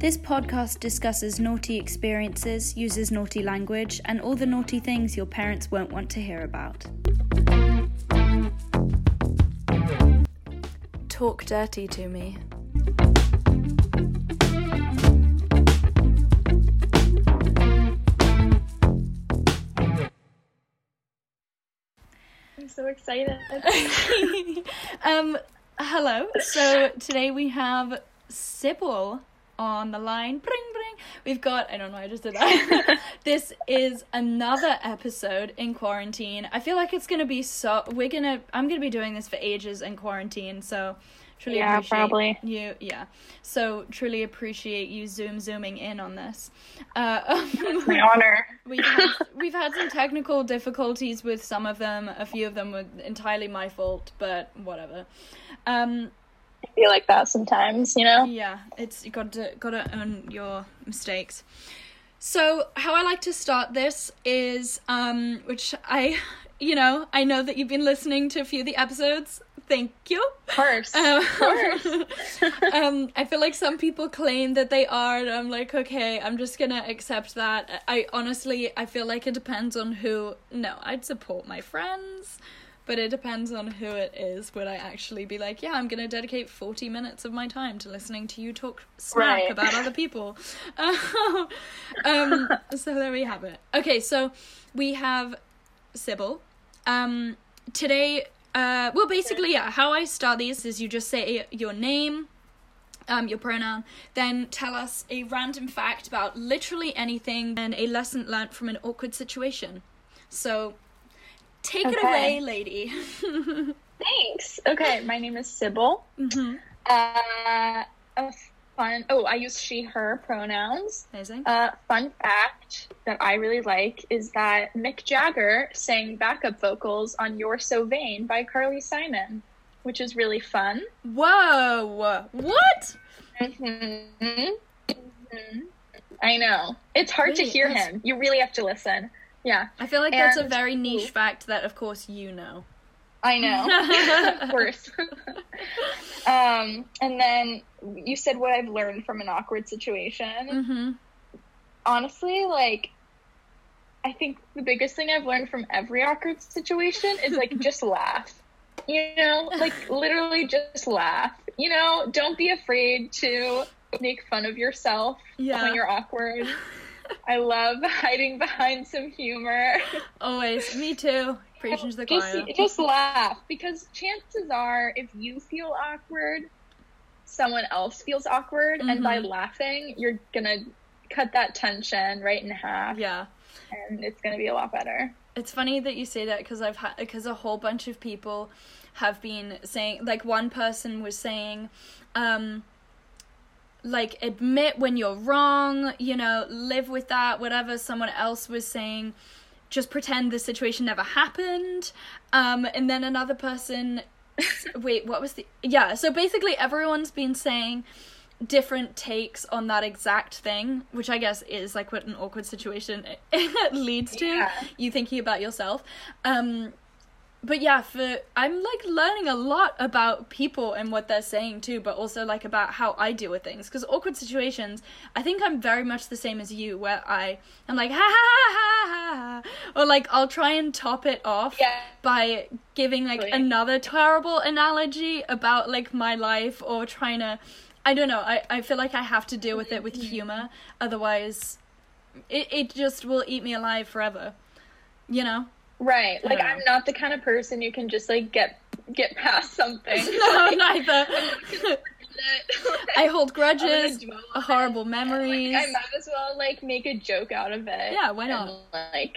This podcast discusses naughty experiences, uses naughty language, and all the naughty things your parents won't want to hear about. Talk dirty to me. I'm so excited. Hello. So today we have Sybil on the line. Bring, bring. We've got, I don't know, I just did that. This is another episode in quarantine. I feel like it's going to be I'm going to be doing this for ages in quarantine, so truly truly appreciate you zooming in on this. My honor. We've had some technical difficulties with some of them. A few of them were entirely my fault, but whatever. I feel like that sometimes, you know? Yeah, it's you gotta own your mistakes. So how I like to start this is, which I know that you've been listening to a few of the episodes. Thank you. Of course. I feel like some people claim that they are, and I'm like, okay, I'm just going to accept that. I feel like it depends on who. No, I'd support my friends, but it depends on who it is. Would I actually be like, yeah, I'm going to dedicate 40 minutes of my time to listening to you talk smack about other people. So there we have it. Okay, so we have Sybil. Today, how I start these is you just say your name, your pronoun, then tell us a random fact about literally anything and a lesson learnt from an awkward situation. So take it away, lady. Thanks. Okay, my name is Sybil. Mm-hmm. I use she, her pronouns. Amazing. Fun fact that I really like is that Mick Jagger sang backup vocals on You're So Vain by Carly Simon, which is really fun. Whoa! What? Mm-hmm. Mm-hmm. I know. It's hard to hear him. You really have to listen. Yeah. I feel like that's a very niche fact that, of course, you know. I know. Of course. And then you said what I've learned from an awkward situation. Mm-hmm. Honestly, I think the biggest thing I've learned from every awkward situation is, just laugh. You know? Literally just laugh. You know? Don't be afraid to make fun of yourself when you're awkward. I love hiding behind some humor. Always. Me too. Preaching to the choir. Just laugh, because chances are if you feel awkward, someone else feels awkward, mm-hmm. and by laughing, you're gonna cut that tension right in half. Yeah. And it's gonna be a lot better. It's funny that you say that, because because a whole bunch of people have been saying, one person was saying, admit when you're wrong, live with that, whatever. Someone else was saying, just pretend the situation never happened. And then another person, so basically everyone's been saying different takes on that exact thing, which I guess is what an awkward situation leads to, you thinking about yourself. But yeah, I'm learning a lot about people and what they're saying too, but also about how I deal with things. Because awkward situations, I think I'm very much the same as you, where I am like, ha ha ha ha ha, or I'll try and top it off by giving another terrible analogy about my life, or trying to, I don't know, I feel like I have to deal with it with humor, otherwise it just will eat me alive forever, you know? Right, I'm not the kind of person you can just get past something. No, neither. I hold grudges, horrible memories. I might as well make a joke out of it. Yeah, why not? And,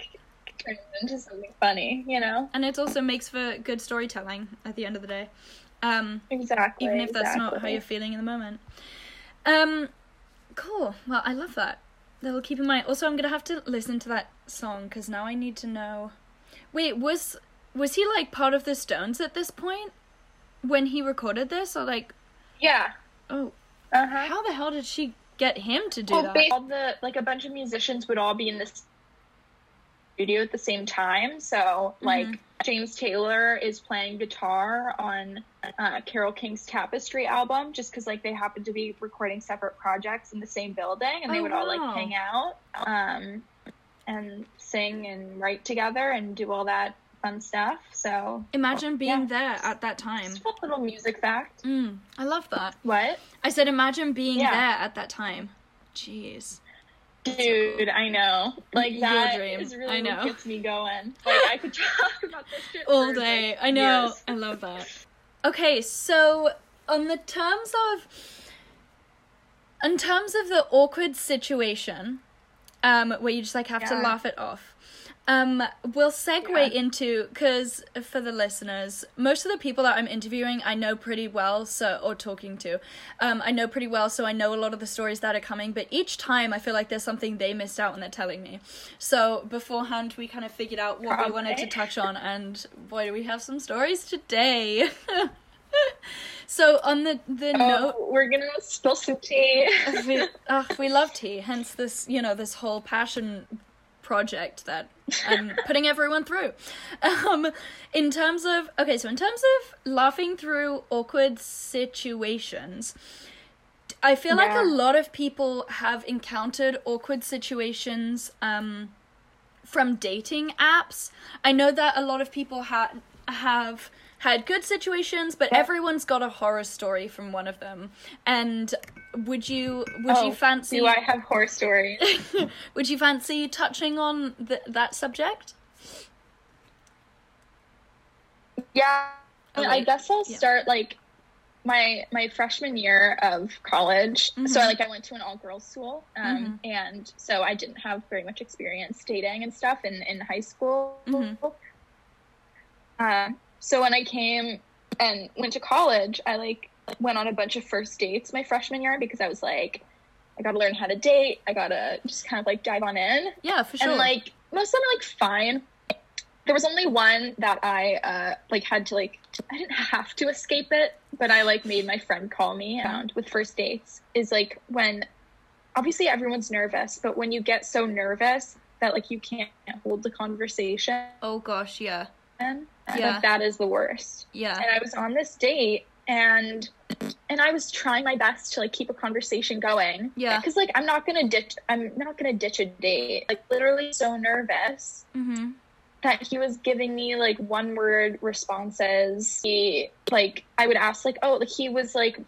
turn it into something funny, you know. And it also makes for good storytelling at the end of the day. Exactly. Even if that's not how you're feeling in the moment. Cool. Well, I love that. That'll keep in mind. Also, I'm gonna have to listen to that song, because now I need to know. Wait, was he part of the Stones at this point when he recorded this, or Yeah. Oh. Uh-huh. How the hell did she get him to do that? All a bunch of musicians would all be in this studio at the same time. So like James Taylor is playing guitar on Carole King's Tapestry album, just because like they happened to be recording separate projects in the same building, and they would all like hang out and sing and write together and do all that fun stuff. So imagine being there at that time. Just a little music fact. I love that. What? I said imagine being there at that time. Jeez. Dude, I know. Like, that is really what gets me going. Like, I could talk about this shit all day. Like, I know. Years. I love that. Okay, so on the terms of... in terms of the awkward situation, where you just, like, have to laugh it off, we'll segue into... because, for the listeners, most of the people that I'm interviewing I know pretty well, so, or talking to, I know pretty well, so I know a lot of the stories that are coming, but each time I feel like there's something they missed out on they're telling me. So beforehand we kind of figured out what we wanted to touch on, and boy do we have some stories today. So on the note, we're gonna spill some tea. we love tea, hence this, you know, this whole passion project that I'm putting everyone through. In terms of laughing through awkward situations, I feel like a lot of people have encountered awkward situations from dating apps. I know that a lot of people have had good situations, but everyone's got a horror story from one of them. And would you fancy... do I have horror stories? Would you fancy touching on that subject? Yeah. Oh, I guess I'll start, like, my freshman year of college. So, like, I went to an all-girls school, and so I didn't have very much experience dating and stuff in high school. So when I came and went to college, I, like, went on a bunch of first dates my freshman year, because I was like, I gotta learn how to date. I gotta just kind of, like, dive on in. Yeah, for sure. And, like, most of them are, like, fine. There was only one that I, like, had to, like, I didn't have to escape it, but I, like, made my friend call me with first dates. Is, like, when, obviously everyone's nervous, but when you get so nervous that, like, you can't hold the conversation. Oh, gosh, yeah. Like, that is the worst. Yeah. And I was on this date, and I was trying my best to, like, keep a conversation going. Yeah. Because, like, I'm not gonna ditch a date. Like, literally so nervous that he was giving me, like, one-word responses. He, like, I would ask, like, oh, like, he was, like,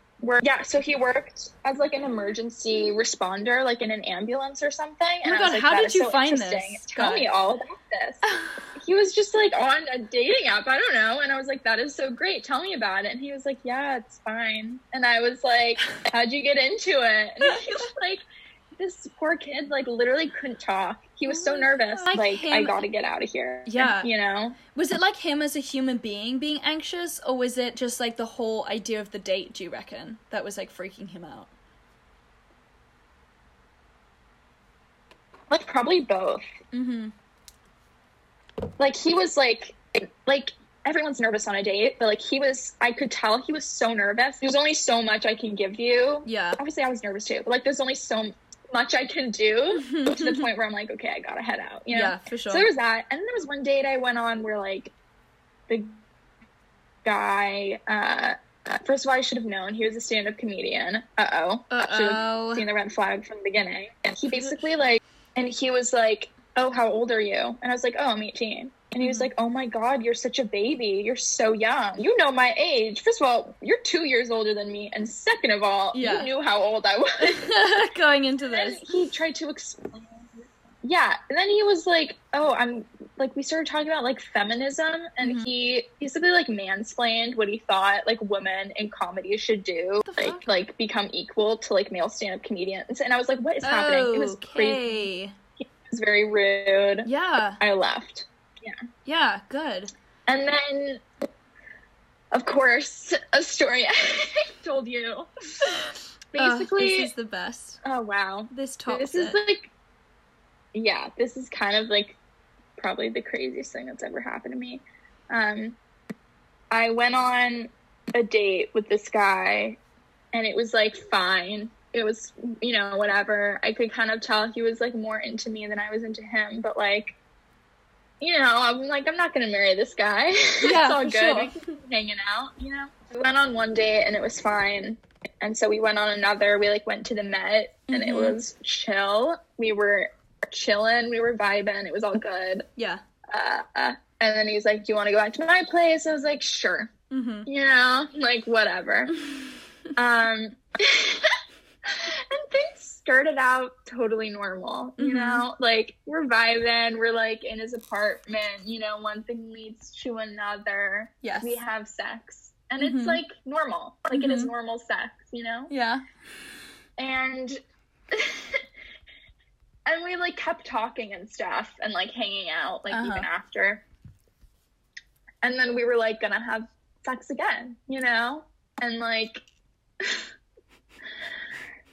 so he worked as, like, an emergency responder, like, in an ambulance or something. And oh, my God, I was, like, how did you find this? Tell me all about this. He was just, like, on a dating app, I don't know. And I was like, that is so great. Tell me about it. And he was like, yeah, it's fine. And I was like, how'd you get into it? And he was like, this poor kid, like, literally couldn't talk. He was so nervous. Like him. I gotta get out of here. Yeah. You know? Was it, like, him as a human being being anxious? Or was it just, like, the whole idea of the date, do you reckon? That was, like, freaking him out? Like, probably both. Mm-hmm. Like, he was, like, everyone's nervous on a date, but, like, I could tell he was so nervous. There's only so much I can give you. Yeah. Obviously, I was nervous, too. But, like, there's only so much I can do to the point where I'm like, okay, I gotta head out, you know? Yeah, for sure. So there was that. And there was one date I went on where, like, the guy, first of all, I should have known he was a stand-up comedian. I should have seen the red flag from the beginning. And he basically, like, and he was, like, oh, how old are you? And I was like, oh, I'm 18. And he was like, oh my God, you're such a baby. You're so young. You know my age. First of all, you're 2 years older than me. And second of all, you knew how old I was. Going into this. And he tried to explain. Yeah. And then he was like, oh, I'm, like, we started talking about, like, feminism. And he basically, like, mansplained what he thought, like, women in comedy should do. Like, become equal to, like, male stand-up comedians. And I was like, what is happening? It was crazy. Very rude. Yeah. I left. Yeah. Yeah, good. And then, of course, a story I told you. Basically, this is the best. Oh, wow. This tops it. This is, like, yeah, this is kind of, like, probably the craziest thing that's ever happened to me. I went on a date with this guy, and it was, like, fine. It was, you know, whatever. I could kind of tell he was, like, more into me than I was into him. But, like, you know, I'm like, I'm not going to marry this guy. Yeah, it's all good. Sure. I keep hanging out, you know. We went on one date and it was fine. And so we went on another. We, like, went to the Met and it was chill. We were chilling. We were vibing. It was all good. Yeah. And then he's like, do you want to go back to my place? I was like, sure. Mm-hmm. You know, like, whatever. And things started out totally normal, you know, like, we're vibing, we're, like, in his apartment, you know, one thing leads to another. Yes. We have sex, and it's, like, normal, like, it is normal sex, you know? Yeah. And and we, like, kept talking and stuff, and, like, hanging out, like, even after, and then we were, like, gonna have sex again, you know, and, like,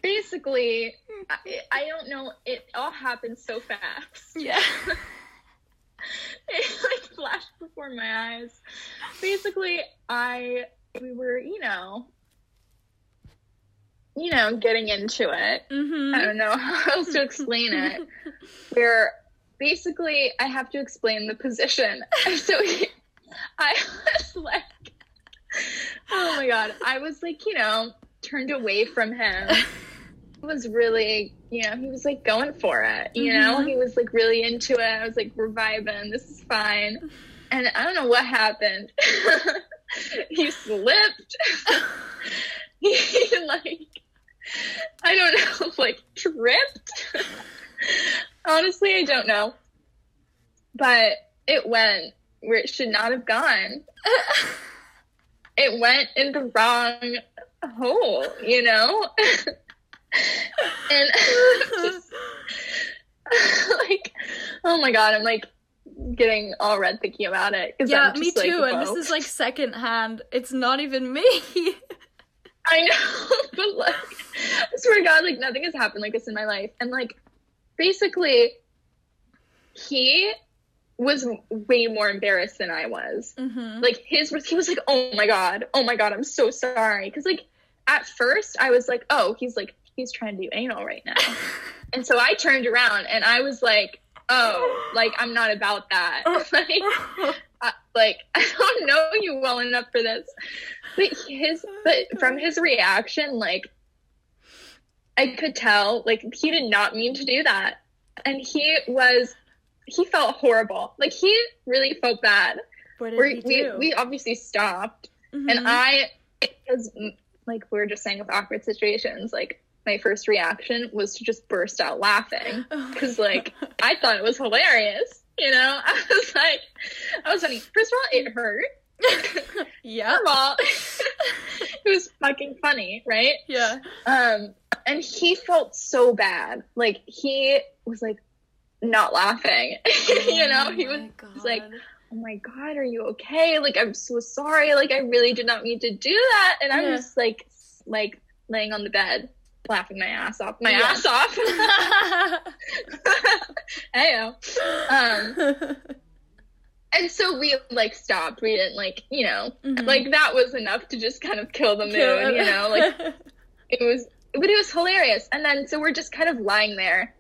basically, I don't know, it all happened so fast. Yeah. It, like, flashed before my eyes. Basically, we were, you know, getting into it. Mm-hmm. I don't know how else to explain it. Where, basically, I have to explain the position. So, I was, like, oh, my God. I was, like, you know, turned away from him. Was really, you know, he was, like, going for it, you know, he was, like, really into it. I was like, we're vibing, this is fine, and I don't know what happened. He slipped. He, like, I don't know, like, tripped. Honestly, I don't know, but it went where it should not have gone. It went in the wrong hole, you know. And just, like, oh my God, I'm, like, getting all red thinking about it. Yeah, I'm just, me too. Like, and this is, like, secondhand. It's not even me. I know, but, like, I swear to God, like, nothing has happened like this in my life. And, like, basically, he was way more embarrassed than I was. Mm-hmm. Like, he was like, oh my God, I'm so sorry. Because, like, at first, I was like, oh, he's, like, he's trying to do anal right now. And so I turned around and I was like, oh, like, I'm not about that. Like, I don't know you well enough for this. But from his reaction, like, I could tell, like, he did not mean to do that. And he felt horrible. Like, he really felt bad. What did he do? We obviously stopped. Mm-hmm. And like, we were just saying with awkward situations, like, my first reaction was to just burst out laughing. Because, like, I thought it was hilarious, you know? I was funny. First of all, it hurt. Yeah. First of all, it was fucking funny, right? Yeah. And he felt so bad. Like, he was, like, not laughing. You know? He was like, oh my God, are you okay? Like, I'm so sorry. Like, I really did not mean to do that. And I was, like, laying on the bed, laughing my ass off. Ayo. And so we, like, stopped. We didn't, like, you know, like, that was enough to just kind of kill the mood, you know? Like, it was hilarious. And then, so we're just kind of lying there.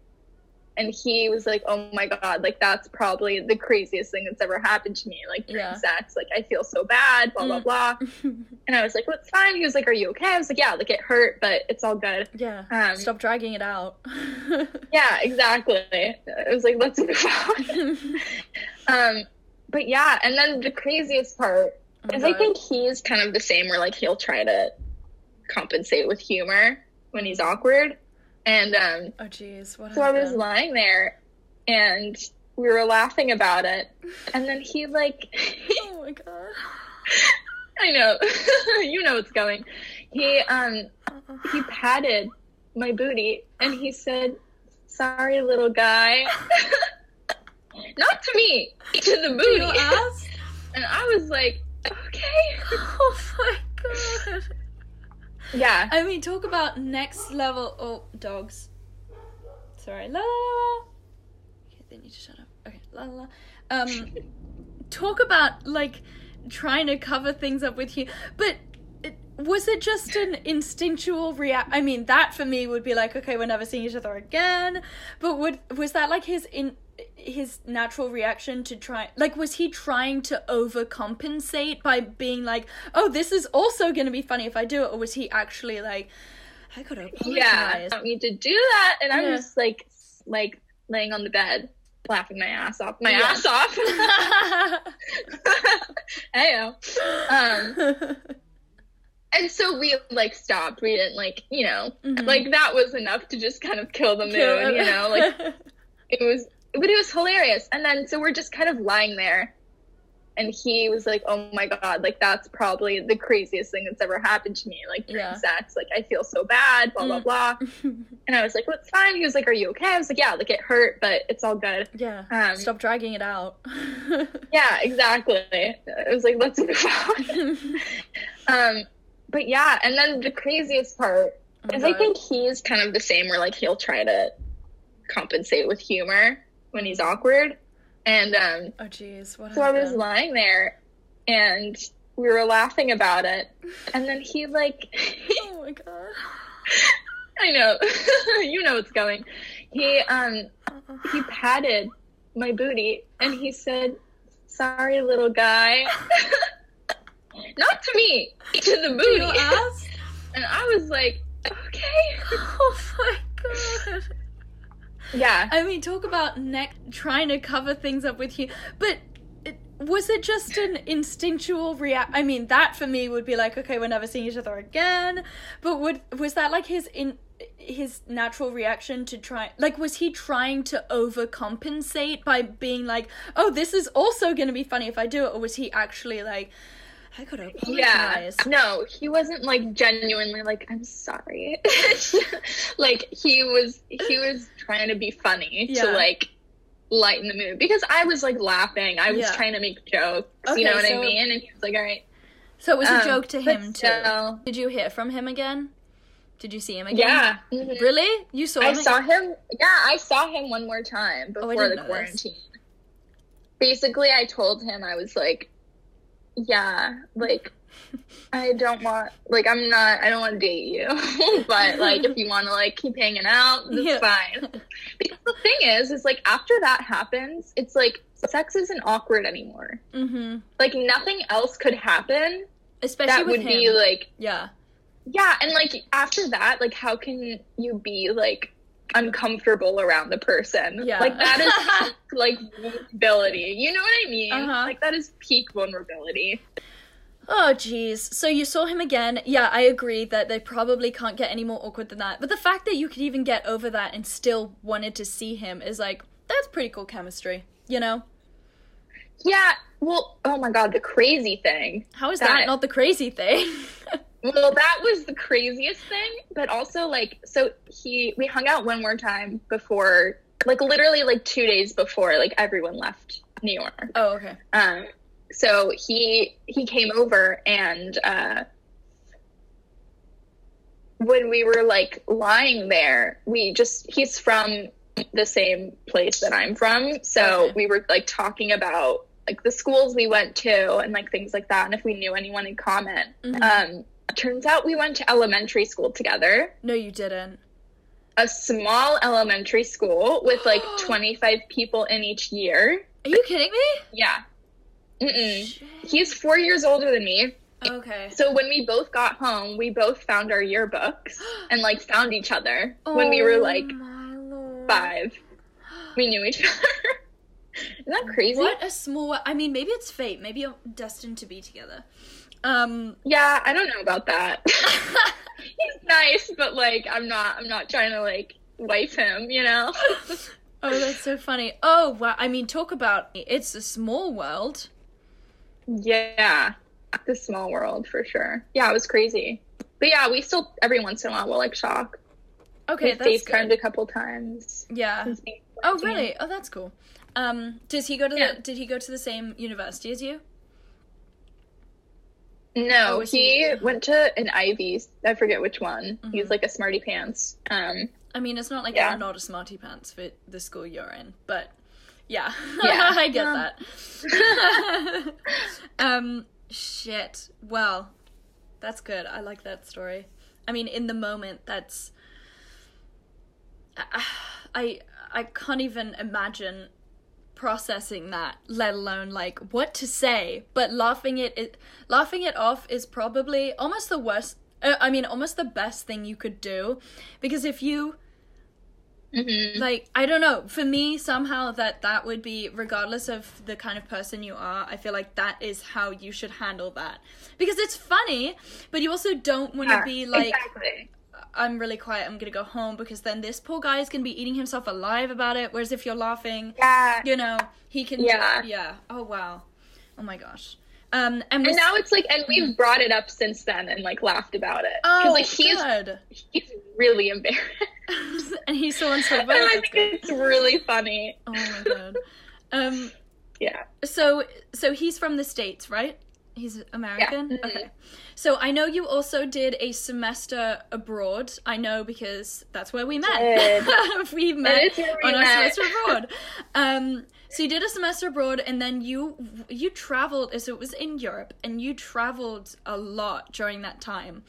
And he was like, oh my God, like, that's probably the craziest thing that's ever happened to me, like, during sex, like, I feel so bad, blah, blah, blah. And I was like, well, it's fine. He was like, are you okay? I was like, yeah, like, it hurt, but it's all good. Yeah, stop dragging it out. Yeah, exactly. I was like, let's move on. But yeah, and then the craziest part is I think he's kind of the same, where, like, he'll try to compensate with humor when he's awkward. And oh geez, what so I was lying there and we were laughing about it, and then he, like, oh my God, I know. You know what's going. He patted my booty and he said, sorry, little guy. Not to me, to the booty. And I was like, okay. Oh my God. Yeah. I mean, talk about next level. Oh, dogs. Sorry. La la la. Okay, they need to shut up. Okay. La la. Talk about, like, trying to cover things up with you. But was it just an instinctual reaction? I mean, that for me would be like, okay, we're never seeing each other again. But was that like his in his natural reaction to try, like, was he trying to overcompensate by being like, oh, this is also going to be funny if I do it, or was he actually like, I gotta apologize. Yeah, I don't need to do that, and I'm just like laying on the bed, laughing my ass off, Heyo. And so we, like, stopped. We didn't, like, you know, like, that was enough to just kind of kill the mood, you know, like, but it was hilarious. And then, so we're just kind of lying there, and he was like, oh, my God, like, that's probably the craziest thing that's ever happened to me, like, during sex, like, I feel so bad, blah, blah, blah. And I was like, well, it's fine. He was like, are you okay? I was like, yeah, like, it hurt, but it's all good. Yeah, stop dragging it out. Yeah, exactly. I was like, let's move on. But yeah, and then the craziest part is I think he's kind of the same, where, like, he'll try to compensate with humor when he's awkward. And oh geez, what happened? I was lying there, and we were laughing about it, and then he, like, oh my God, I know, you know what's going. He patted my booty, and he said, "Sorry, little guy." Not to me, to the booty. And I was like, okay. Oh my God. Yeah. I mean, talk about trying to cover things up with you. But was it just an instinctual reaction? I mean, that for me would be like, okay, we're never seeing each other again. But was that like his natural reaction to try, like, was he trying to overcompensate by being like, oh, this is also going to be funny if I do it, or was he actually like, I could have apologized. Yeah. No, he wasn't, like, genuinely like, I'm sorry. Like, he was trying to be funny to, like, lighten the mood. Because I was, like, laughing. I was trying to make jokes. Okay, you know what I mean? And he was like, all right. So it was a joke to him, too. So, did you hear from him again? Did you see him again? Yeah. Mm-hmm. Really? You saw him again? I saw him. Yeah, I saw him one more time before the quarantine. Basically, I told him, I was like, yeah, like, I don't want to date you, but, like, if you want to, like, keep hanging out, that's fine. Because the thing is, like, after that happens, it's, like, sex isn't awkward anymore. Mm-hmm. Like, nothing else could happen. Especially that with would him. Be, like, yeah. Yeah, and, like, after that, like, how can you be, like, uncomfortable around the person? Yeah. Like, that is like vulnerability. You know what I mean? Uh-huh. Like, that is peak vulnerability. Oh geez. So you saw him again. Yeah, I agree that they probably can't get any more awkward than that. But the fact that you could even get over that and still wanted to see him is like, that's pretty cool chemistry, you know? Yeah, well, oh my God, the crazy thing. How is that not the crazy thing? Well, that was the craziest thing, but also, like, so we hung out one more time before, like, literally, like, 2 days before, like, everyone left New York. Oh, okay. So he came over, and when we were, like, lying there, he's from the same place that I'm from, so we were, like, talking about, like, the schools we went to and, like, things like that, and if we knew anyone in common. Mm-hmm. Turns out we went to elementary school together. No, you didn't. A small elementary school with, like, 25 people in each year. Are you kidding me? Yeah. Shit. He's 4 years older than me. Okay. So when we both got home, we both found our yearbooks and, like, found each other when we were, like, 5. We knew each other. Isn't that crazy? What a small... I mean, maybe it's fate. Maybe you're destined to be together. Yeah, I don't know about that. He's nice, but, like, I'm not trying to, like, wife him, you know? Oh, that's so funny. Oh, wow. I mean, talk about, it's a small world. Yeah. The small world, for sure. Yeah, it was crazy. But yeah, we still, every once in a while, we'll, like, shock. Okay, that's good. FaceTimed a couple times. Yeah. Oh, really? Oh, that's cool. Does he go to did he go to the same university as you? No, he went to an Ivy. I forget which one. Mm-hmm. He was, like, a smarty pants. I mean, it's not like you're not a smarty pants for the school you're in, but yeah. I get that. Shit. Well, that's good. I like that story. I mean, in the moment, that's I can't even imagine processing that, let alone like what to say. But laughing it off is probably almost the worst, almost the best thing you could do, because if you like, I don't know, for me somehow that would be, regardless of the kind of person you are, I feel like that is how you should handle that, because it's funny, but you also don't want to be like, exactly, I'm really quiet, I'm gonna go home, because then this poor guy is gonna be eating himself alive about it. Whereas if you're laughing, you know, he can oh wow, oh my gosh. And now it's like, and we've brought it up since then and like laughed about it. Oh, like, he's really embarrassed. And he's so unselfish. And I think it's really funny. Oh my god. Yeah. So he's from the States, right? He's American? Yeah. Mm-hmm. Okay. So I know you also did a semester abroad. I know, because that's where we met. We met on our semester abroad. So you did a semester abroad, and then you traveled, so it was in Europe, and you traveled a lot during that time.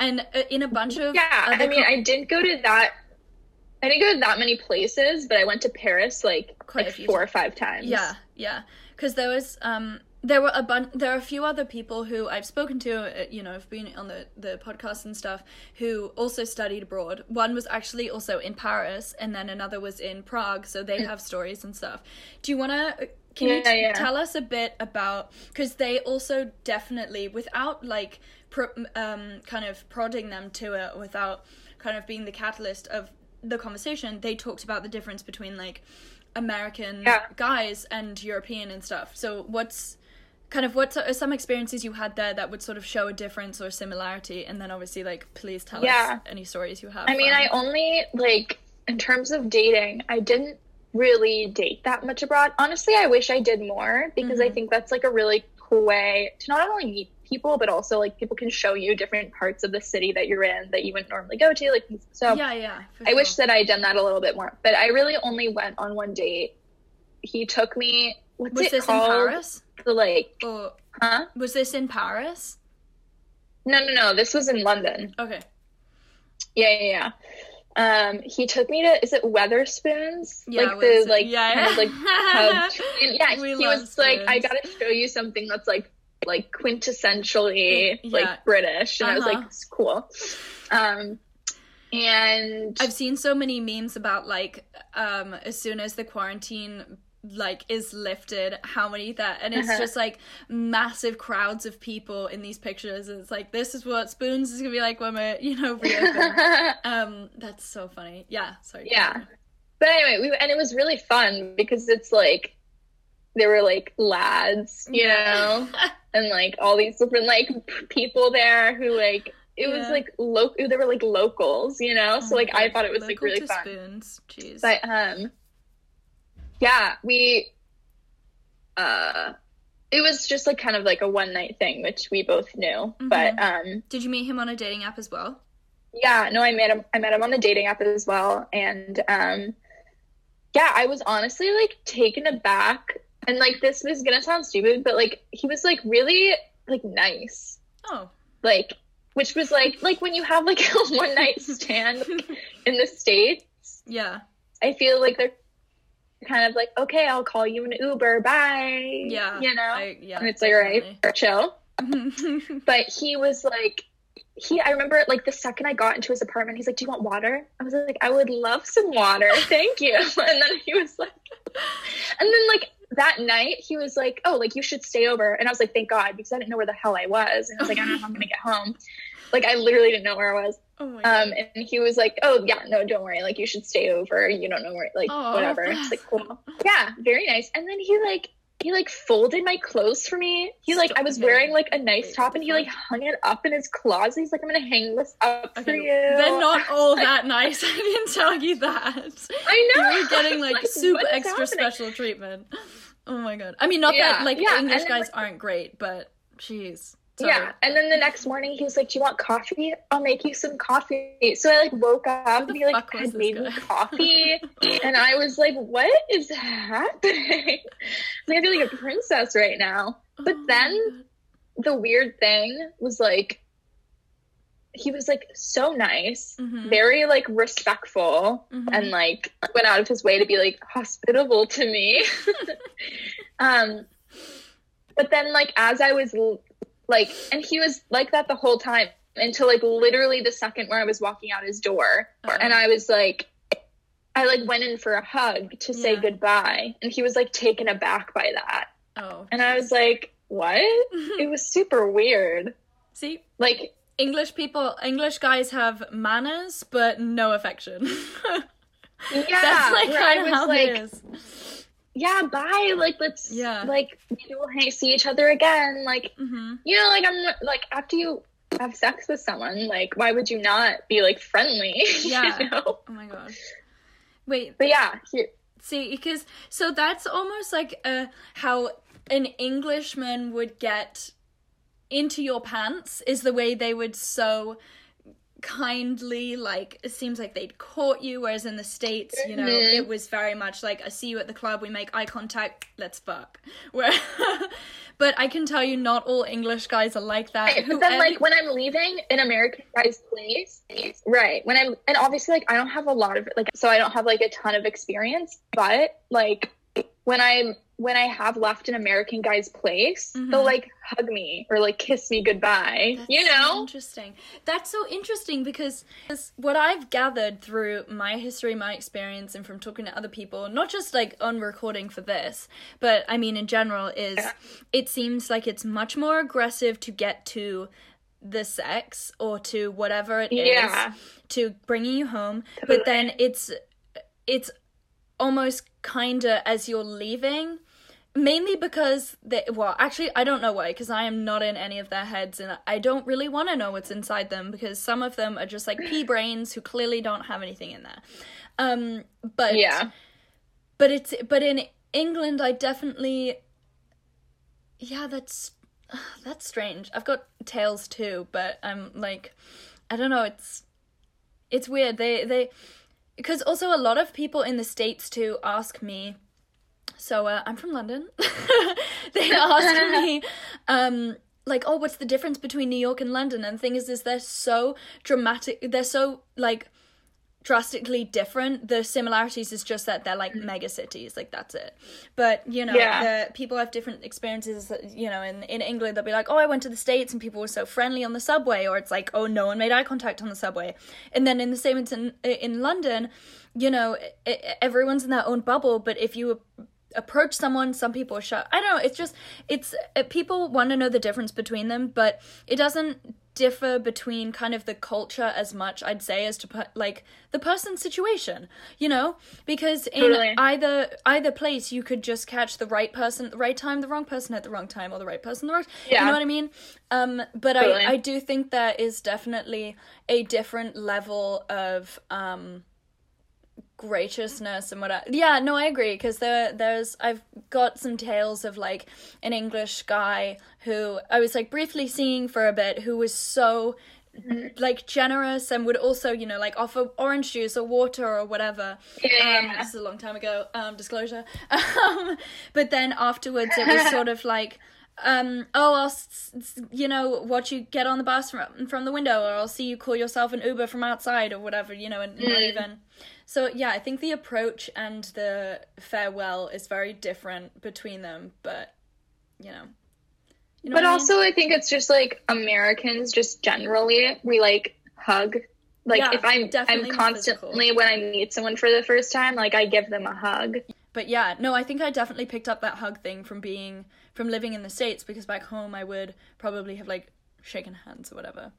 And in a bunch of... Yeah, I didn't go to that many places, but I went to Paris like four or five times. Yeah. Because there was... There are a few other people who I've spoken to, you know, have been on the podcast and stuff, who also studied abroad. One was actually also in Paris, and then another was in Prague, so they have stories and stuff. Can you tell us a bit about, because they also definitely, without like kind of prodding them to it, without kind of being the catalyst of the conversation, they talked about the difference between like American guys and European and stuff. So what are some experiences you had there that would sort of show a difference or similarity? And then obviously, like, please tell us any stories you have. I mean, I only, like, in terms of dating, I didn't really date that much abroad. Honestly, I wish I did more, because I think that's, like, a really cool way to not only meet people, but also, like, people can show you different parts of the city that you're in that you wouldn't normally go to. Like, so I wish that I had done that a little bit more. But I really only went on one date. He took me... Was this in Paris? Was this in Paris? No. This was in London. Okay. Yeah. He took me to, is it Weatherspoons? Yeah, like the kind of like pub. And, he was like, I gotta show you something that's like quintessentially like British, and I was like, it's cool. And I've seen so many memes about like as soon as the quarantine like is lifted, how many that, and it's just like massive crowds of people in these pictures, and it's like, this is what Spoons is gonna be like when we're, you know, reopened. That's so funny. But anyway, and it was really fun, because it's like there were like lads, you know, and like all these different like people there who like it was like local, they were like locals, you know. So like I thought it was local, like really to fun Spoons. Jeez. But it was just like kind of like a one night thing, which we both knew, but, Did you meet him on a dating app as well? Yeah, no, I met him on the dating app as well. And, I was honestly like taken aback, and like, this was gonna sound stupid, but like, he was like really like nice. Oh. Like, which was like when you have like a one night stand in the States. Yeah. I feel like they're kind of like, okay, I'll call you an Uber, bye. Yeah, you know. And it's definitely. Like, all right, chill. But he was like, I remember like the second I got into his apartment, he's like, do you want water? I was like, I would love some water, thank you. And then he was like, and then like that night he was like, oh, like you should stay over. And I was like, thank God, because I didn't know where the hell I was, and I was like, I don't know how I'm gonna get home. Like, I literally didn't know where I was. Oh my God. And he was like, oh, yeah, no, don't worry. Like, you should stay over. You don't know where, like, whatever. It's like, cool. Yeah, very nice. And then he folded my clothes for me. He, like, I was wearing, like, a nice top, and he, like, hung it up in his closet. He's like, I'm going to hang this up for you. They're not all that nice. I can tell you that. I know. You're getting, like super extra special treatment. Oh, my God. I mean, not that, like, English guys aren't great, but jeez. Sorry. Yeah, and then the next morning he was like, do you want coffee? I'll make you some coffee. So I like woke up and he like had made me coffee, and I was like, what is happening? Like, I feel like a princess right now. But then the weird thing was like, he was like so nice, mm-hmm. very like respectful, mm-hmm. and like went out of his way to be like hospitable to me. But then like as I was like, and he was like that the whole time until like literally the second where I was walking out his door, uh-huh. and I was like, I like went in for a hug to say goodbye, and he was like taken aback by that. Oh, and I was like, what? Mm-hmm. It was super weird. See, like. English guys have manners, but no affection. Yeah. That's like kind of how it is. Yeah, bye. Like, let's, like, maybe we'll see each other again. Like, mm-hmm. you know, like, I'm, like, after you have sex with someone, like, why would you not be, like, friendly? Yeah. You know? Oh my God. Wait. But yeah. See, because, so that's almost like how an Englishman would get into your pants, is the way they would so kindly, like, it seems like they'd court you, whereas in the States, you know, mm-hmm. it was very much like, I see you at the club, we make eye contact, let's fuck. But I can tell you not all English guys are like that. Right, but then, like, when I'm leaving an American guy's place, right, when I'm, and obviously, like, I don't have a lot of, like, so I don't have, like, a ton of experience, but, like, when I have left an American guy's place, mm-hmm. they'll like hug me or like kiss me goodbye. That's, you know? So interesting. That's so interesting because what I've gathered through my history, my experience, and from talking to other people, not just like on recording for this, but I mean in general, is it seems like it's much more aggressive to get to the sex or to whatever it is, to bringing you home. Totally. But then it's almost kinda as you're leaving, mainly because I don't know why, because I am not in any of their heads, and I don't really want to know what's inside them, because some of them are just like pea brains who clearly don't have anything in there. But in England, I definitely, that's strange. I've got tails too, but I'm like, I don't know. It's weird. They because also a lot of people in the States too ask me, so I'm from London, they ask me, like, oh, what's the difference between New York and London? And the thing is they're so dramatic, they're so, like, drastically different. The similarities is just that they're, like, mega cities, like, that's it. But, you know, people have different experiences, you know, in England, they'll be like, oh, I went to the States and people were so friendly on the subway, or it's like, oh, no one made eye contact on the subway. And then in the same in London, you know, everyone's in their own bubble, but if you approach someone, some people are shut. I don't know, it's just, people want to know the difference between them, but it doesn't differ between kind of the culture as much, I'd say, as to like the person's situation, you know, because in either place you could just catch the right person at the right time, the wrong person at the wrong time, or the right person you know what I mean? But totally. I do think there is definitely a different level of graciousness and whatever. Yeah, no, I agree, because I've got some tales of like an English guy who I was like briefly seeing for a bit, who was so like generous and would also, you know, like offer orange juice or water or whatever. This is a long time ago, disclosure. But then afterwards it was sort of like, you know, watch you get on the bus from the window, or I'll see you call yourself an Uber from outside or whatever, you know, and not even. So, yeah, I think the approach and the farewell is very different between them, but, you know but also, I think it's just, like, Americans just generally, we, like, hug. Like, yeah, if I'm constantly, when I meet someone for the first time, like, I give them a hug. But, yeah, no, I think I definitely picked up that hug thing from living in the States, because back home I would probably have, like, shaken hands or whatever,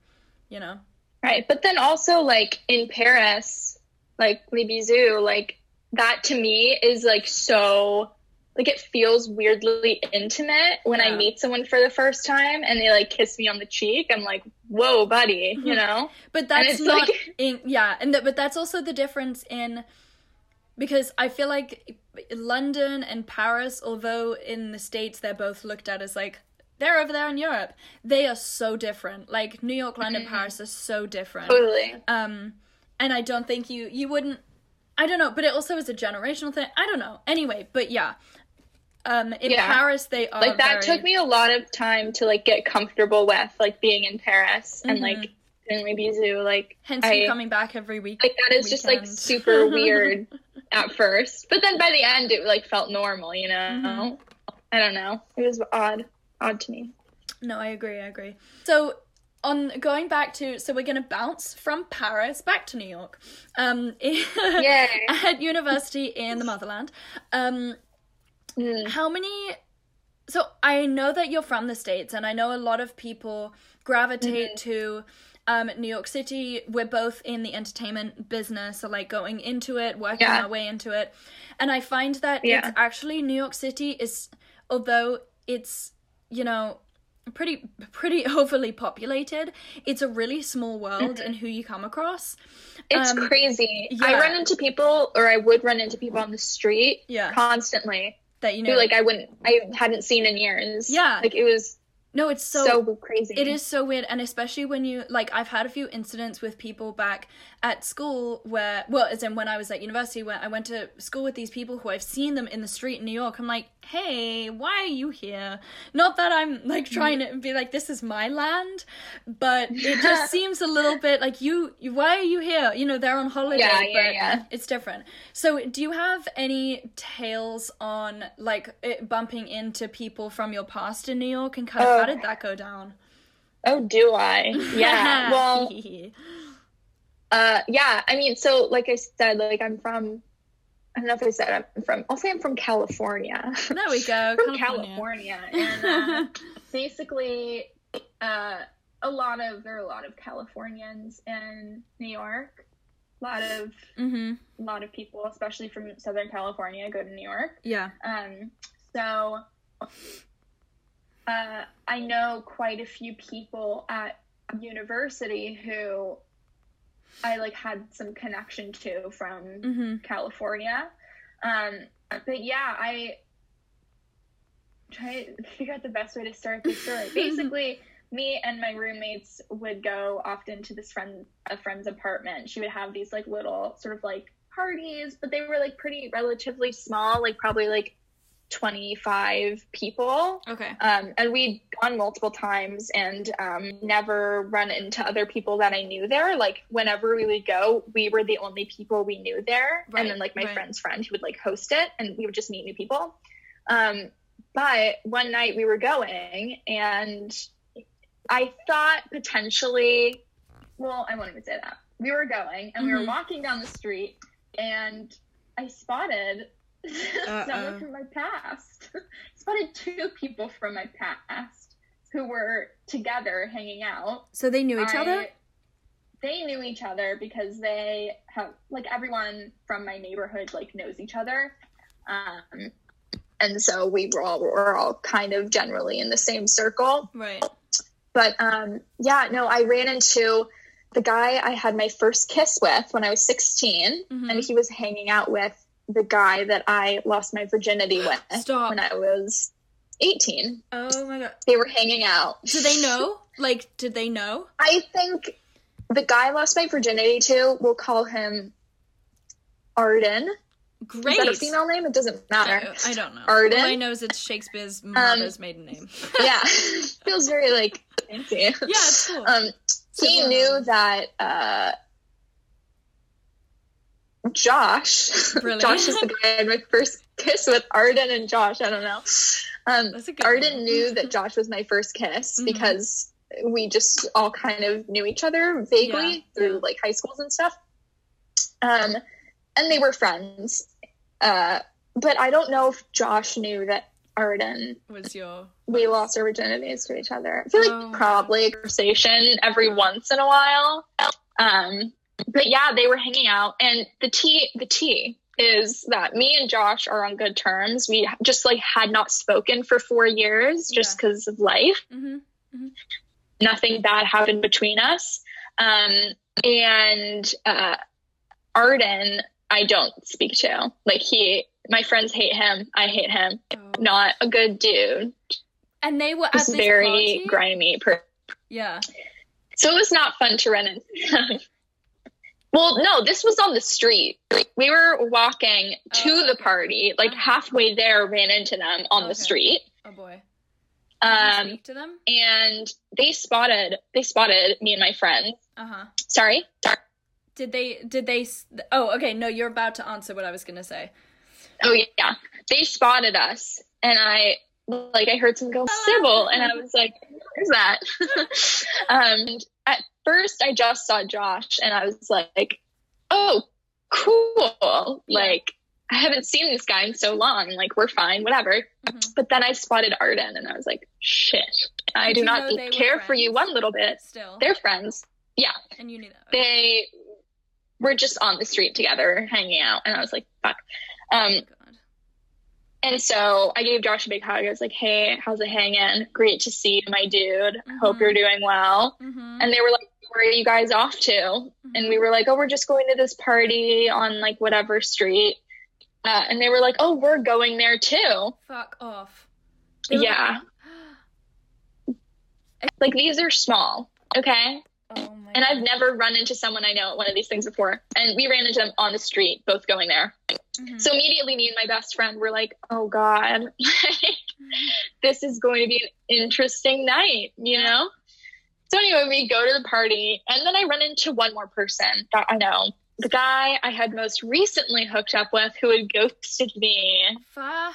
you know? Right, but then also, like, in Paris, like, les bisous, like, that to me is, like, so, like, it feels weirdly intimate when I meet someone for the first time and they, like, kiss me on the cheek. I'm like, whoa, buddy, you know? But that's not, like, but that's also the difference in, because I feel like London and Paris, although in the States they're both looked at as, like, they're over there in Europe, they are so different. Like, New York, London, Paris are so different. Totally. And I don't think you wouldn't, I don't know, but it also is a generational thing. I don't know. Anyway, but yeah. In Paris, they are like, that took me a lot of time to, like, get comfortable with, like, being in Paris and, like, in Ibiza, like, hence you coming back every week. Like, that is just like super weird at first, but then by the end it like felt normal, you know. Mm-hmm. I don't know, it was odd to me. No, I agree. So so we're going to bounce from Paris back to New York, at university in the motherland. So I know that you're from the States, and I know a lot of people gravitate to New York City. We're both in the entertainment business, so like going into it, working our way into it. And I find that it's actually, New York City is, although it's, you know, pretty overly populated, it's a really small world and who you come across, it's crazy. I would run into people on the street constantly that, you know, who, like, I hadn't seen in years. It's so crazy. It is so weird. And especially when you, like, I've had a few incidents with people back at school when I was at university, where I went to school with these people who I've seen them in the street in New York. I'm like, hey, why are you here? Not that I'm, like, trying to be like, this is my land, but it just seems a little bit like, why are you here? You know, they're on holiday, it's different. So do you have any tales on, like, bumping into people from your past in New York and kind of, how did that go down? Oh, do I? Yeah. Well, I mean, so like I said, like I'll say I'm from California. There we go. From California. And basically, there are a lot of Californians in New York. A lot of people, especially from Southern California, go to New York. Yeah. I know quite a few people at university who I, like, had some connection to from California. But yeah, I try to figure out the best way to start the story. Basically, me and my roommates would go often to this friend's apartment. She would have these, like, little sort of, like, parties, but they were, like, pretty relatively small, like, probably, like, 25 people. Okay. And we'd gone multiple times and never run into other people that I knew there. Like, whenever we would go, we were the only people we knew there. Right. And then, like, my friend's friend who would, like, host it, and we would just meet new people. But one night we were going, and I thought potentially, well, I won't even say that. We were going, and we were walking down the street, and I spotted someone from my past. Spotted two people from my past who were together hanging out. So they knew each other? They knew each other because they have, like, everyone from my neighborhood, like, knows each other. And so we're all kind of generally in the same circle. Right. But, I ran into the guy I had my first kiss with when I was 16, and he was hanging out with the guy that I lost my virginity with when I was 18. Oh my God. They were hanging out. Did they know? I think the guy I lost my virginity to, we'll call him Arden. Great. Is that a female name? It doesn't matter. I don't know. Arden. All I know is it's Shakespeare's mother's maiden name. Yeah. Feels very, like, fancy. Yeah, it's cool. He knew that, Josh. Brilliant. Josh is the guy I had my first kiss with. Arden and Josh, I don't know. Arden knew that Josh was my first kiss because we just all kind of knew each other vaguely through, like, high schools and stuff. And they were friends. But I don't know if Josh knew that Arden we lost our virginities to each other. I feel like probably a conversation every once in a while. But yeah, they were hanging out, and the tea is that me and Josh are on good terms. We just, like, had not spoken for 4 years just because of life. Nothing bad happened between us. And Arden, I don't speak to. Like, my friends hate him. I hate him. Oh. Not a good dude. And they were just very party? Grimy. So it was not fun to run into. Well, no, this was on the street. We were walking to the party, like halfway there, ran into them on the street. Oh boy. Did you speak to them? And they spotted me and my friend. Uh-huh. Sorry. Did they, oh, okay. No, you're about to answer what I was going to say. Oh yeah. They spotted us and I heard some girl Sybil and I was like, what is that? And at first I just saw Josh and I was like, oh, cool. Like, I haven't seen this guy in so long. Like, we're fine, whatever. Mm-hmm. But then I spotted Arden and I was like, shit, I do not care for you one little bit. Still. They're friends. Yeah. And you knew that. They were just on the street together, hanging out. And I was like, fuck. And so I gave Josh a big hug. I was like, hey, how's it hanging? Great to see you, my dude. Mm-hmm. Hope you're doing well. Mm-hmm. And they were like, where are you guys off to? Mm-hmm. And we were like, oh, we're just going to this party on like whatever street. And they were like, oh, we're going there too. Fuck off. Yeah. Like, these are small, okay? Oh my God. I've never run into someone I know at one of these things before. And we ran into them on the street, both going there. Mm-hmm. So immediately me and my best friend were like, oh, God, this is going to be an interesting night, you know? So anyway, we go to the party. And then I run into one more person that I know. The guy I had most recently hooked up with who had ghosted me. Fuck.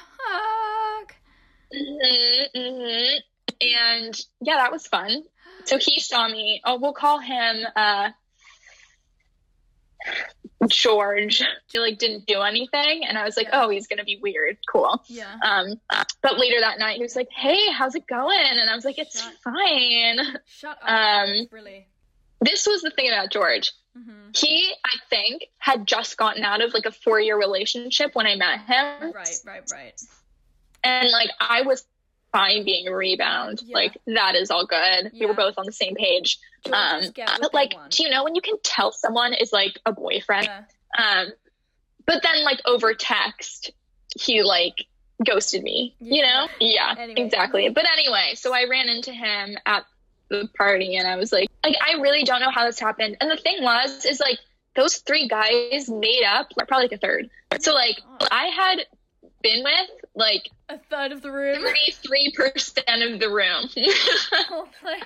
Mm-hmm, mm-hmm. And, yeah, that was fun. So he saw me. Oh, we'll call him George. He, like, didn't do anything. And I was like, oh, he's going to be weird. Cool. Yeah. But later that night, he was like, hey, how's it going? And I was like, it's fine. Shut up. Really? This was the thing about George. Mm-hmm. He, I think, had just gotten out of, like, a 4-year relationship when I met him. Right. And, like, I was fine being a rebound. Yeah. Like, that is all good. Yeah. We were both on the same page. But, like, do you know when you can tell someone is, like, a boyfriend? Yeah. But then, like, over text, he, like, ghosted me, you know? Yeah, anyway. Exactly. But anyway, so I ran into him at the party and I was like I really don't know how this happened. And the thing was is like those three guys made up like, probably like a third, so like I had been with like a third of the room, 33% of the room. Oh my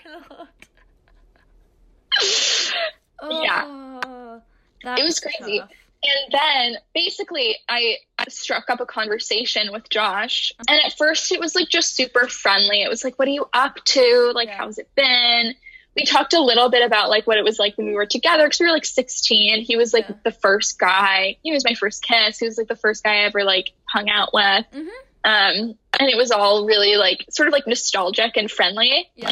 God. Yeah, that it was crazy tough. And then basically I struck up a conversation with Josh. And at first it was like just super friendly. It was like, what are you up to? Like, how's it been? We talked a little bit about like what it was like when we were together because we were like 16. He was like the first guy. He was my first kiss. He was like the first guy I ever like hung out with. Mm-hmm. And it was all really like sort of like nostalgic and friendly. Yeah.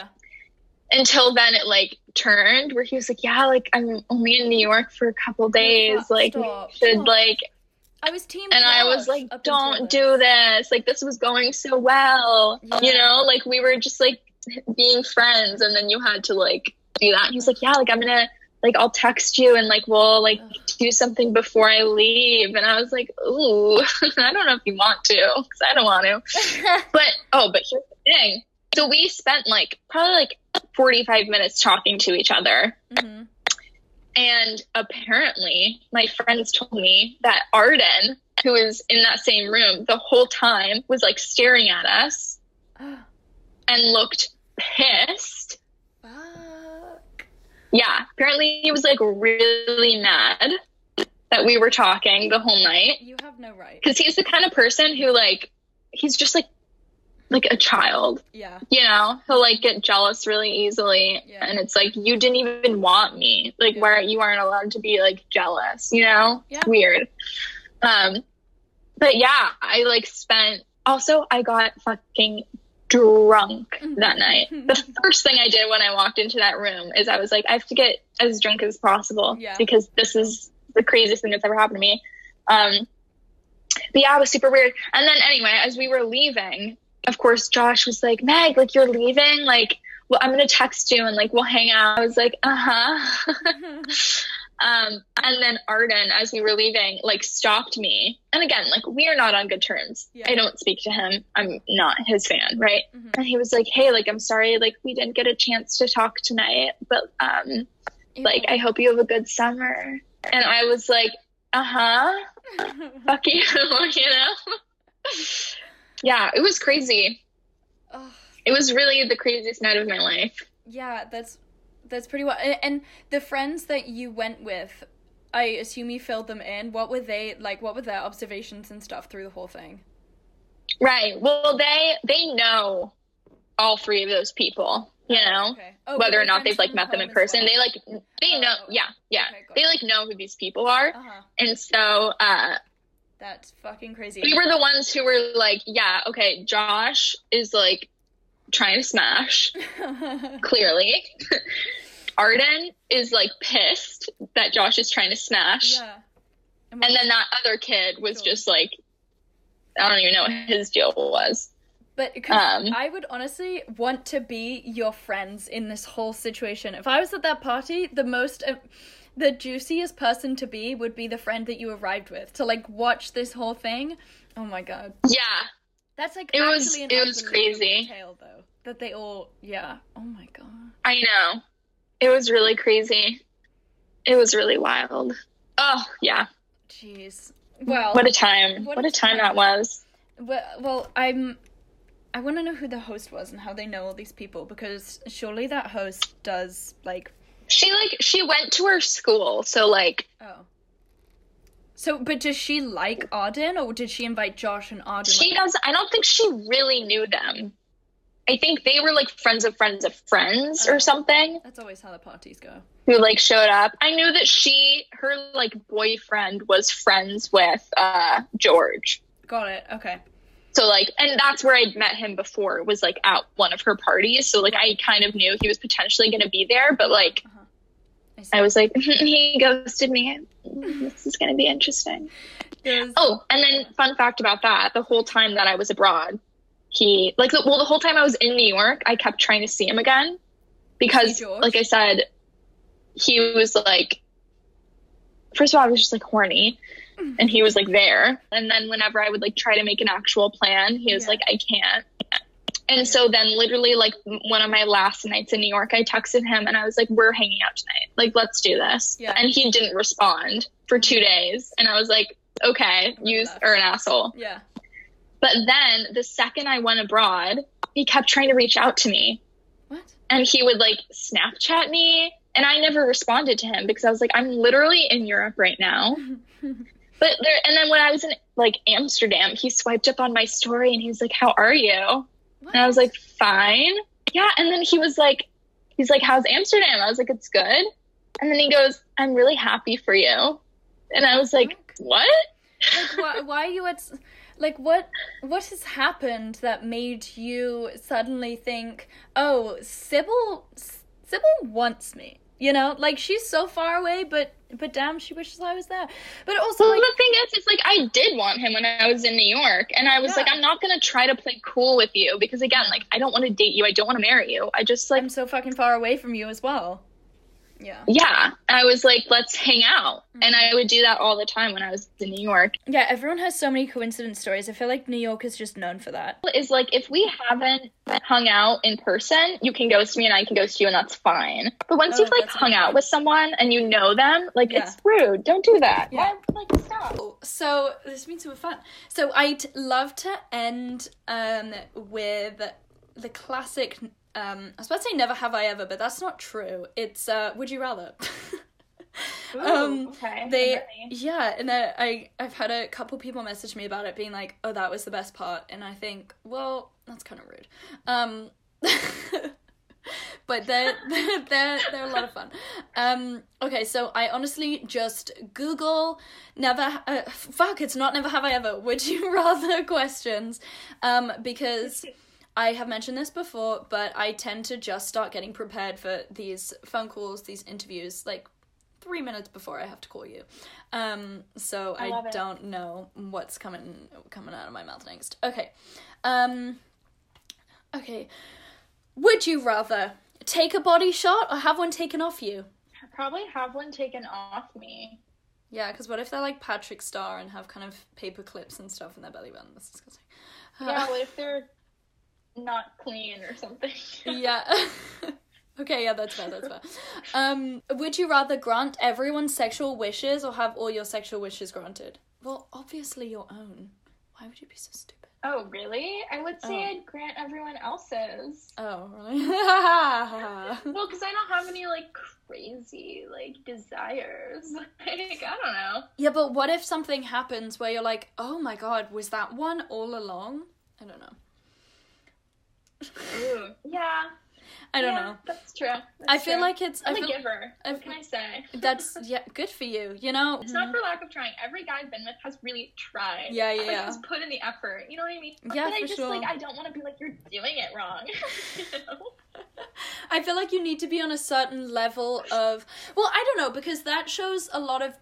Until then it like turned where he was like, yeah, like I'm only in New York for a couple days. I was team. And I was like, don't do this. Like this was going so well, you know, like we were just like being friends and then you had to like do that. And he's like, yeah, like I'm going to like, I'll text you and like, we'll like do something before I leave. And I was like, ooh, I don't know if you want to, cause I don't want to, but here's the thing. So we spent like probably like 45 minutes talking to each other. Mm-hmm. And apparently my friends told me that Arden, who was in that same room the whole time, was like staring at us and looked pissed. Fuck. Yeah. Apparently he was like really mad that we were talking the whole night. You have no right. Cause he's the kind of person who like, he's just like a child, you know, he'll like get jealous really easily. Yeah. And it's like, you didn't even want me, like where you aren't allowed to be like jealous, you know, weird. But yeah, I like spent, also I got fucking drunk that night. The first thing I did when I walked into that room is I was like, I have to get as drunk as possible because this is the craziest thing that's ever happened to me. But yeah, it was super weird. And then anyway, as we were leaving, of course, Josh was like, Meg, like, you're leaving? Like, well, I'm going to text you and, like, we'll hang out. I was like, uh-huh. And then Arden, as we were leaving, like, stopped me. And again, like, we are not on good terms. Yeah. I don't speak to him. I'm not his fan, right? Mm-hmm. And he was like, hey, like, I'm sorry, like, we didn't get a chance to talk tonight. But, like, I hope you have a good summer. And I was like, uh-huh. Fuck you, you know? Yeah, it was crazy. Oh, it was really the craziest night of my life. Yeah, that's pretty wild. And the friends that you went with, I assume you filled them in. What were they like? What were their observations and stuff through the whole thing? Right. Well, they know all three of those people, you know, okay. Oh, whether or not they've like met them in person. Well. They know. Yeah. Yeah. Okay, they like know who these people are. Uh-huh. And so, that's fucking crazy. We were the ones who were like, yeah, okay, Josh is like trying to smash, clearly. Arden is like pissed that Josh is trying to smash. Yeah. And then that other kid was just like, I don't even know what his deal was. But I would honestly want to be your friends in this whole situation. If I was at that party, the most... the juiciest person to be would be the friend that you arrived with to like watch this whole thing. Oh my god. Yeah. That's like it was crazy. Tale, though, that they all Oh my god. I know. It was really crazy. It was really wild. Oh yeah. Jeez. Well. What a time. What a time that was. Well, I want to know who the host was and how they know all these people, because surely that host does like. She went to her school, so, like... Oh. So, but does she like Arden, or did she invite Josh and Arden? I don't think she really knew them. I think they were, like, friends of friends of friends or something. That's always how the parties go. Who, like, showed up. I knew that her, like, boyfriend was friends with George. Got it, okay. So, like, and that's where I'd met him before, was, like, at one of her parties. So, like, I kind of knew he was potentially going to be there, but, like, I was like, he ghosted me. This is going to be interesting. Oh, and then fun fact about that, the whole time that I was abroad, the whole time I was in New York, I kept trying to see him again because, like I said, he was, like, first of all, I was just, like, horny. And he was, like, there. And then whenever I would, like, try to make an actual plan, he was like, I can't. And so then literally, like, one of my last nights in New York, I texted him and I was like, we're hanging out tonight. Like, let's do this. Yeah. And he didn't respond for 2 days. And I was like, okay, you are an asshole. Yeah. But then the second I went abroad, he kept trying to reach out to me. What? And he would, like, Snapchat me. And I never responded to him because I was like, I'm literally in Europe right now. But there, and then when I was in, like, Amsterdam, he swiped up on my story, and he was like, how are you? What? And I was like, fine. Yeah, and then he was like, he's like, how's Amsterdam? I was like, it's good. And then he goes, I'm really happy for you. And I was like, what? Like, why are you at, like, what has happened that made you suddenly think, oh, Sybil wants me? You know, like, she's so far away, but damn, she wishes I was there. But also, well, like, the thing is, it's like, I did want him when I was in New York, and I was like, I'm not gonna try to play cool with you, because again, like, I don't want to date you, I don't want to marry you, I just, like, I'm so fucking far away from you as well. Yeah, I was like, let's hang out. Mm-hmm. And I would do that all the time when I was in New York. Yeah, everyone has so many coincidence stories. I feel like New York is just known for that. It's like, if we haven't hung out in person, you can ghost me and I can ghost you, and that's fine. But once you've, like, hung out with someone and you know them, like, it's rude. Don't do that. Yeah. Why, like, stop. So, this means super fun. So, I'd love to end with the classic... I was about to say never have I ever, but that's not true. It's would you rather? Ooh, okay. I've had a couple people message me about it being like, oh, that was the best part, and I think, well, that's kind of rude. But they're a lot of fun. Okay, so I honestly just Google it's not never have I ever, would you rather questions, because I have mentioned this before, but I tend to just start getting prepared for these phone calls, these interviews, like 3 minutes before I have to call you. So I don't know what's coming out of my mouth next. Okay. Okay. Would you rather take a body shot or have one taken off you? Probably have one taken off me. Yeah, because what if they're like Patrick Star and have kind of paper clips and stuff in their belly button? That's disgusting. Yeah, what if they're... not clean or something. Okay, that's fair. Would you rather grant everyone's sexual wishes or have all your sexual wishes granted? Well, obviously your own. Why would you be so stupid? Oh, really? I would say I'd grant everyone else's. Oh, really? Well, because I don't have any, like, crazy, like, desires. Like, I don't know. Yeah, but what if something happens where you're like, oh my god, was that one all along? I don't know. Ooh. Yeah. I don't know. That's true. I feel like it's... I'm a giver. What can I say? That's, yeah, good for you, you know? It's not for lack of trying. Every guy I've been with has really tried. Yeah, yeah, yeah. Has put in the effort, you know what I mean? Yeah, but for sure. But I just, I don't want to be like, you're doing it wrong. You know? I feel like you need to be on a certain level of... Well, I don't know, because that shows a lot of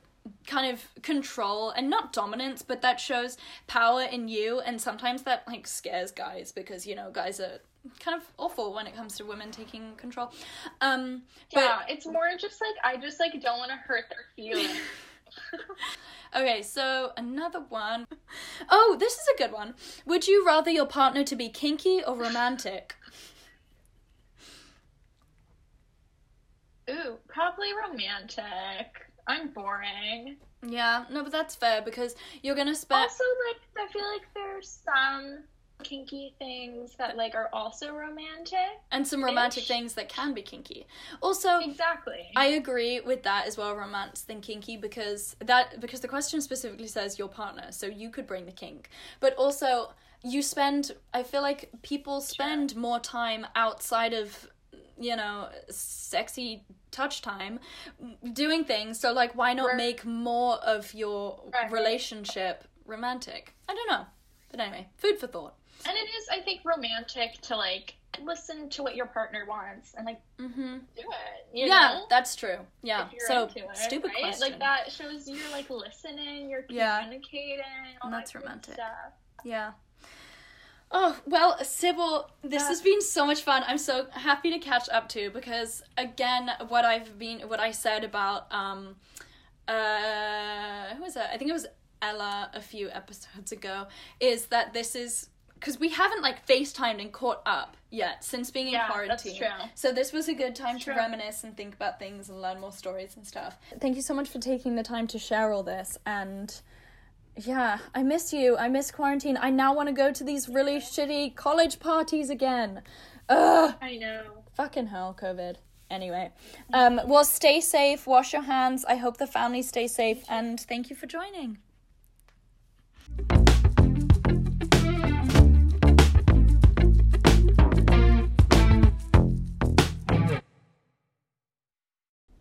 kind of control, and not dominance, but that shows power in you, and sometimes that, like, scares guys, because, you know, guys are... kind of awful when it comes to women taking control. But it's more just like I just like don't want to hurt their feelings. Okay, so another one. Oh, this is a good one. Would you rather your partner to be kinky or romantic? Ooh, probably romantic. I'm boring. Yeah, no, but that's fair because you're gonna spend. Also, like I feel like there's some kinky things that like are also romantic and some romantic things that can be kinky also. Exactly, I agree with that as well. Romance than kinky because the question specifically says your partner, so you could bring the kink, but also you spend, I feel like people spend more time outside of, you know, sexy touch time doing things, so like why not make more of your relationship romantic? I don't know, but anyway, food for thought. And it is, I think, romantic to, like, listen to what your partner wants and, like, do it, you know? That's true. Yeah, so, stupid question. Like, that shows you're, like, listening, you're communicating, all that good romantic stuff. Yeah. Oh, well, Sybil, this has been so much fun. I'm so happy to catch up to, because, again, what I said about, who was it? I think it was Ella a few episodes ago, is that this is... Because we haven't, like, FaceTimed and caught up yet since being in quarantine. That's true. So this was a good time to reminisce and think about things and learn more stories and stuff. Thank you so much for taking the time to share all this. And, yeah, I miss you. I miss quarantine. I now want to go to these really shitty college parties again. Ugh! I know. Fucking hell, COVID. Anyway. Well, stay safe. Wash your hands. I hope the family stays safe. And thank you for joining.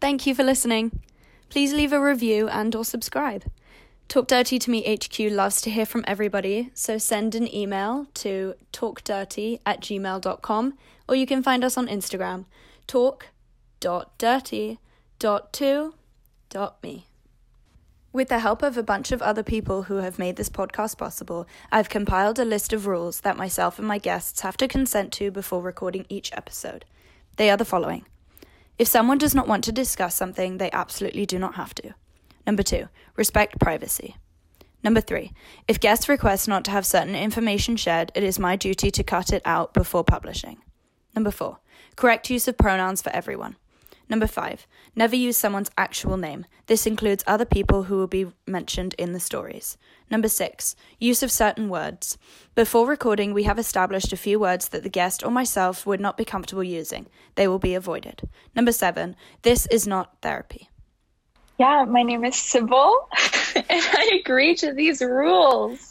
Thank you for listening. Please leave a review and or subscribe. Talk Dirty to Me HQ loves to hear from everybody, so send an email to talkdirty@gmail.com, or you can find us on Instagram, talk.dirty.2.me. With the help of a bunch of other people who have made this podcast possible, I've compiled a list of rules that myself and my guests have to consent to before recording each episode. They are the following. If someone does not want to discuss something, they absolutely do not have to. Number 2, respect privacy. Number 3, if guests request not to have certain information shared, it is my duty to cut it out before publishing. Number 4, correct use of pronouns for everyone. Number 5, never use someone's actual name. This includes other people who will be mentioned in the stories. Number 6, use of certain words. Before recording, we have established a few words that the guest or myself would not be comfortable using. They will be avoided. Number 7, this is not therapy. Yeah, my name is Sybil, and I agree to these rules.